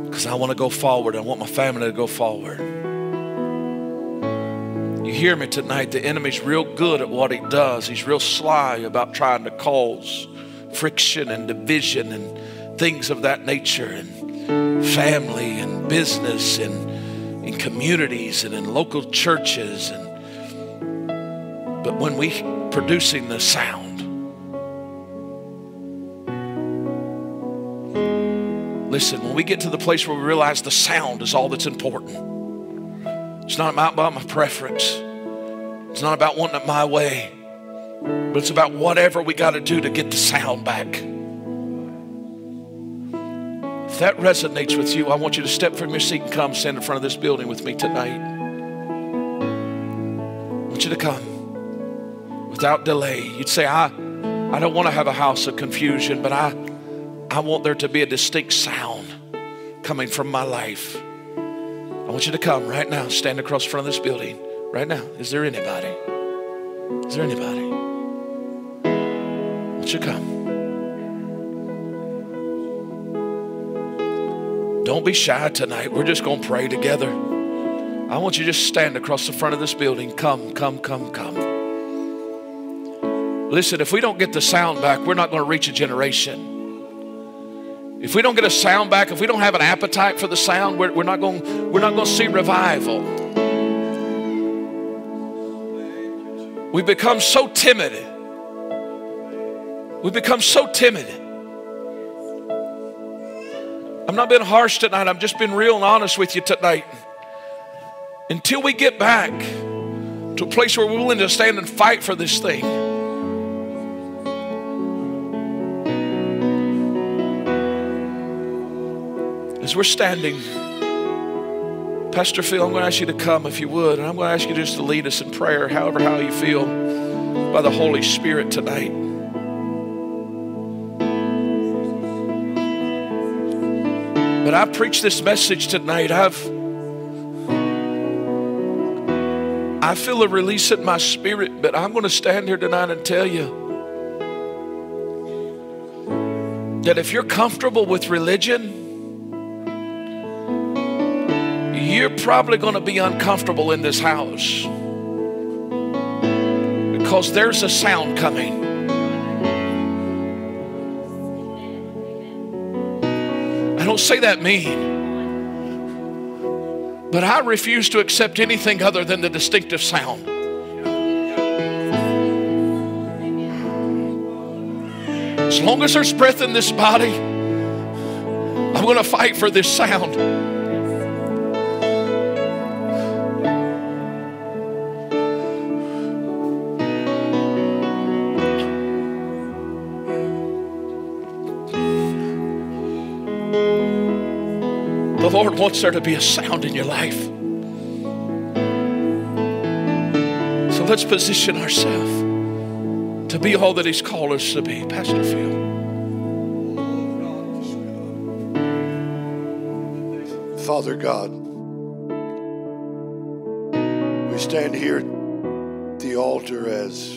because I want to go forward. I want my family to go forward. You hear me tonight? The enemy's real good at what he does. He's real sly about trying to cause friction and division and things of that nature, and family and business and in communities and in local churches. And but when we producing the sound, listen, when we get to the place where we realize the sound is all that's important, it's not about my preference, it's not about wanting it my way, but it's about whatever we got to do to get the sound back. If that resonates with you, I want you to step from your seat and come stand in front of this building with me tonight. I want you to come without delay. You'd say, I, I don't want to have a house of confusion, but I I want there to be a distinct sound coming from my life. I want you to come right now, stand across front of this building right now. Is there anybody? Is there anybody? Won't you come? Don't be shy tonight. We're just going to pray together. I want you to just stand across the front of this building. Come, come, come, come. Listen, if we don't get the sound back, we're not going to reach a generation. If we don't get a sound back, if we don't have an appetite for the sound, we're, we're not going, we're not going to see revival. We become so timid. We become so timid. I'm not being harsh tonight. I'm just being real and honest with you tonight. Until we get back to a place where we're willing to stand and fight for this thing. As we're standing, Pastor Phil, I'm going to ask you to come if you would, and I'm going to ask you just to lead us in prayer, however how you feel, by the Holy Spirit tonight. But I preach this message tonight. I've I feel a release in my spirit, but I'm going to stand here tonight and tell you that if you're comfortable with religion, you're probably going to be uncomfortable in this house, because there's a sound coming. I don't say that mean. But I refuse to accept anything other than the distinctive sound. As long as there's breath in this body, I'm going to fight for this sound. The Lord wants there to be a sound in your life. So let's position ourselves to be all that He's called us to be. Pastor Phil. Father God, we stand here at the altar as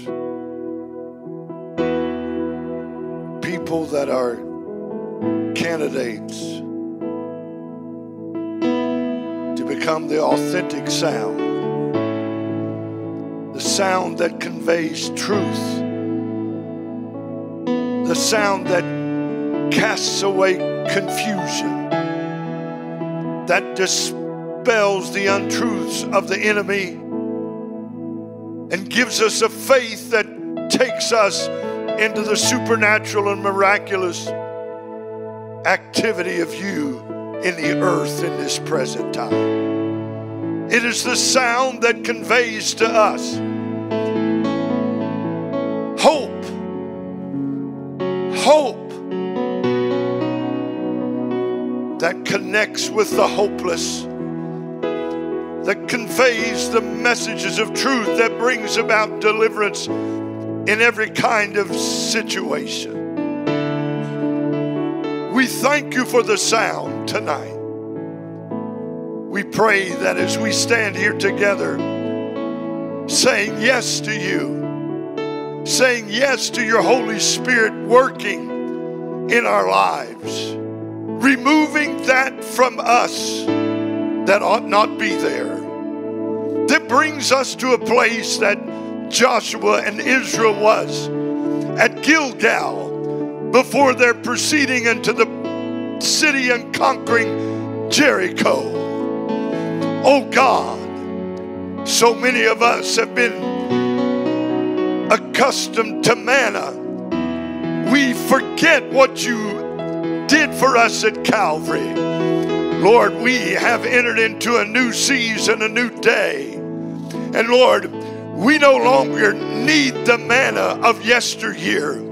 people that are candidates become the authentic sound, the sound that conveys truth, the sound that casts away confusion, that dispels the untruths of the enemy and gives us a faith that takes us into the supernatural and miraculous activity of you in the earth in this present time. It is the sound that conveys to us hope, hope that connects with the hopeless, that conveys the messages of truth that brings about deliverance in every kind of situation. We thank you for the sound tonight. We pray that as we stand here together, saying yes to you, saying yes to your Holy Spirit working in our lives, removing that from us that ought not be there, that brings us to a place that Joshua and Israel was at Gilgal, before they're proceeding into the city and conquering Jericho. Oh God, so many of us have been accustomed to manna. We forget what you did for us at Calvary. Lord, we have entered into a new season, a new day. And Lord, we no longer need the manna of yesteryear.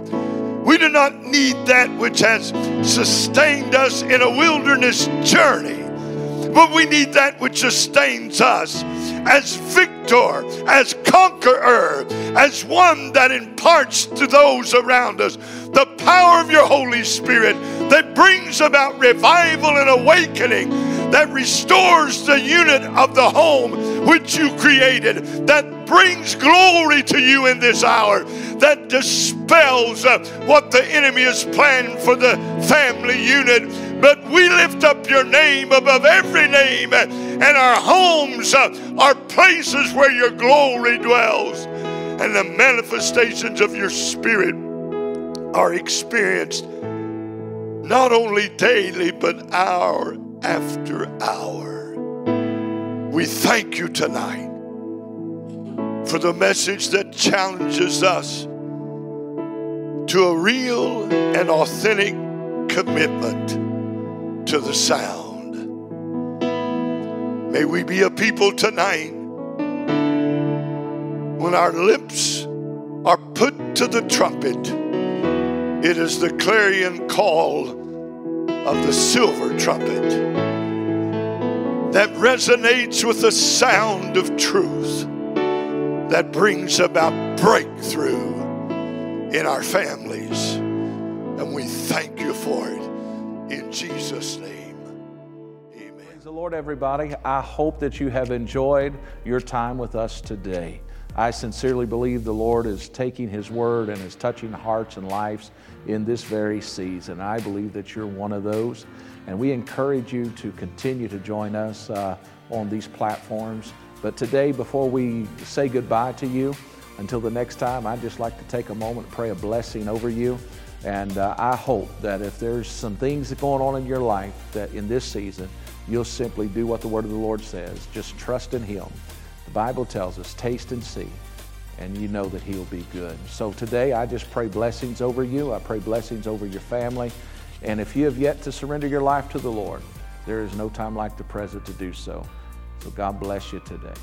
We do not need that which has sustained us in a wilderness journey, but we need that which sustains us as victor, as conqueror, as one that imparts to those around us the power of your Holy Spirit that brings about revival and awakening, that restores the unit of the home which you created, that brings glory to you in this hour, that dispels uh, what the enemy has planned for the family unit. But we lift up your name above every name, and our homes uh, are places where your glory dwells. and the manifestations of your Spirit are experienced not only daily, but hour after hour. We thank you tonight for the message that challenges us to a real and authentic commitment to the sound. May we be a people tonight, when our lips are put to the trumpet, it is the clarion call of the silver trumpet that resonates with the sound of truth, that brings about breakthrough in our families. And we thank you for it. In Jesus' name, amen. Praise the Lord, everybody. I hope that you have enjoyed your time with us today. I sincerely believe the Lord is taking His Word and is touching hearts and lives in this very season. I believe that you're one of those. And we encourage you to continue to join us uh, on these platforms. But today, before we say goodbye to you, until the next time, I'd just like to take a moment and pray a blessing over you. And uh, I hope that if there's some things going on in your life, that in this season, you'll simply do what the Word of the Lord says. Just trust in Him. The Bible tells us, taste and see, and you know that He'll be good. So today, I just pray blessings over you. I pray blessings over your family. And if you have yet to surrender your life to the Lord, there is no time like the present to do so. So God bless you today.